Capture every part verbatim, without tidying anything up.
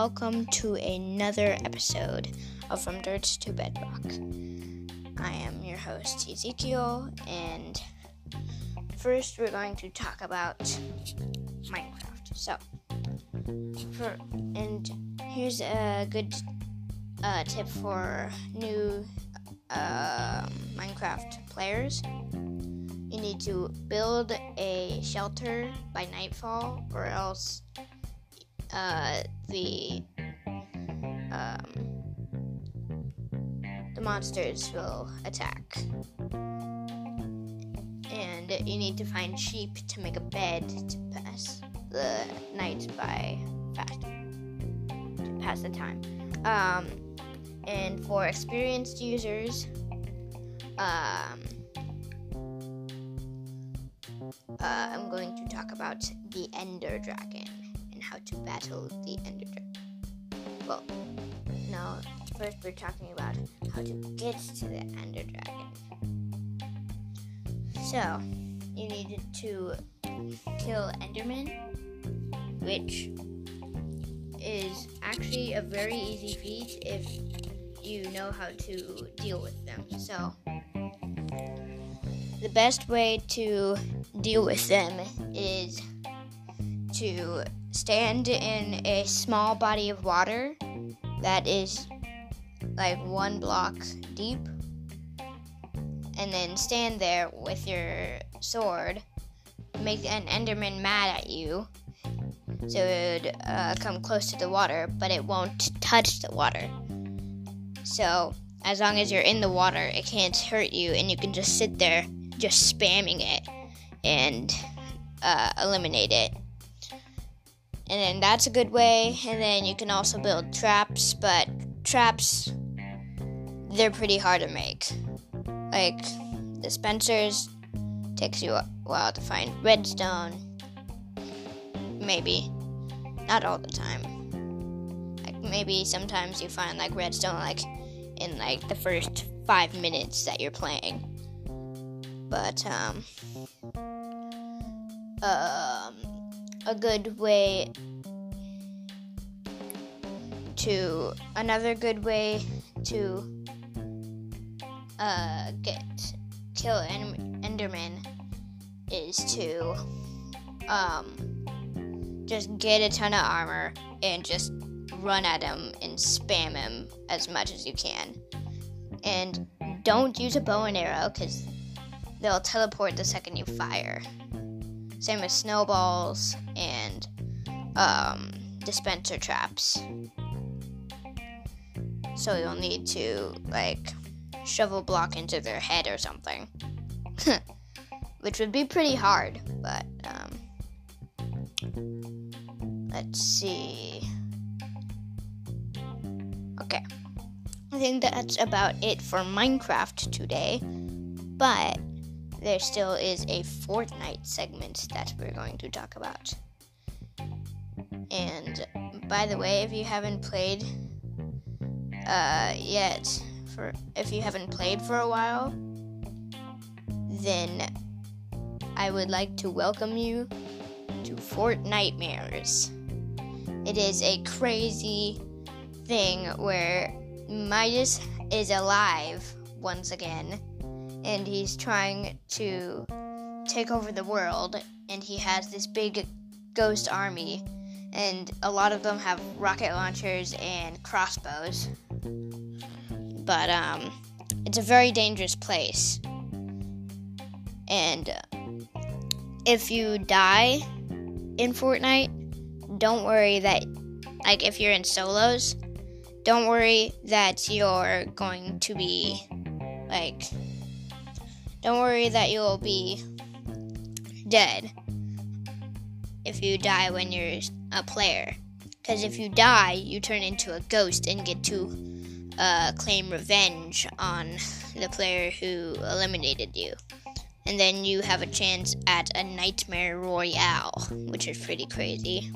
welcome to another episode of From Dirt to Bedrock. I am your host, Ezekiel, and first we're going to talk about Minecraft. So, for, and here's a good uh, tip for new uh, Minecraft players. You need to build a shelter by nightfall, or else uh, the um, the monsters will attack. And you need to find sheep to make a bed to pass the night by fast to pass the time. Um, and for experienced users, um. Uh, I'm going to talk about the Ender Dragon and how to battle the Ender Dragon. Well, no, first we're talking about how to get to the Ender Dragon. So, you need to kill Endermen, which is actually a very easy feat if you know how to deal with them. So, the best way to deal with them is to stand in a small body of water that is like one block deep, and then stand there with your sword, make an Enderman mad at you, so it would uh, come close to the water, but it won't touch the water. So as long as you're in the water, it can't hurt you, and you can just sit there just spamming it and uh, eliminate it. And then that's a good way. And then you can also build traps, but traps, they're pretty hard to make. Like dispensers, takes you a while to find redstone. Maybe. Not all the time. Like maybe sometimes you find like redstone like in like the first five minutes that you're playing. But, um, um, a good way to, another good way to, uh, get, kill en- Enderman is to, um, just get a ton of armor and just run at him and spam him as much as you can. And don't use a bow and arrow, because they'll teleport the second you fire. Same with snowballs and um, dispenser traps. So you'll need to like shovel block into their head or something, which would be pretty hard. But um, let's see. Okay, I think that's about it for Minecraft today. But there still is a Fortnite segment that we're going to talk about. And by the way, if you haven't played uh, yet, for if you haven't played for a while, then I would like to welcome you to Fortnitemares. It is a crazy thing where Midas is alive once again. And he's trying to take over the world, and he has this big ghost army, and a lot of them have rocket launchers and crossbows. But um, it's a very dangerous place, and if you die in Fortnite, don't worry that, like if you're in solos, don't worry that you're going to be like... Don't worry that you'll be dead if you die when you're a player. Because if you die, you turn into a ghost and get to uh, claim revenge on the player who eliminated you. And then you have a chance at a nightmare royale, which is pretty crazy.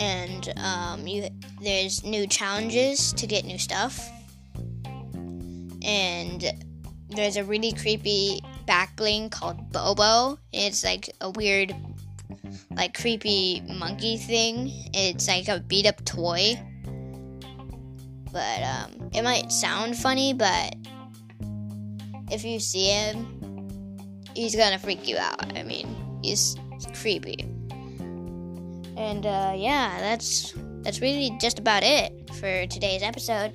And um, you, there's new challenges to get new stuff. And there's a really creepy backlink called Bobo. It's like a weird like creepy monkey thing. It's like a beat up toy. But um, it might sound funny, but if you see him, he's gonna freak you out. I mean, he's creepy. And uh, yeah, that's that's really just about it for today's episode.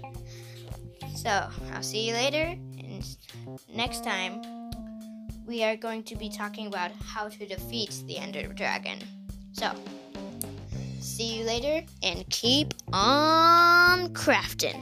So I'll see you later. And next time, we are going to be talking about how to defeat the Ender Dragon. So, see you later, and keep on crafting.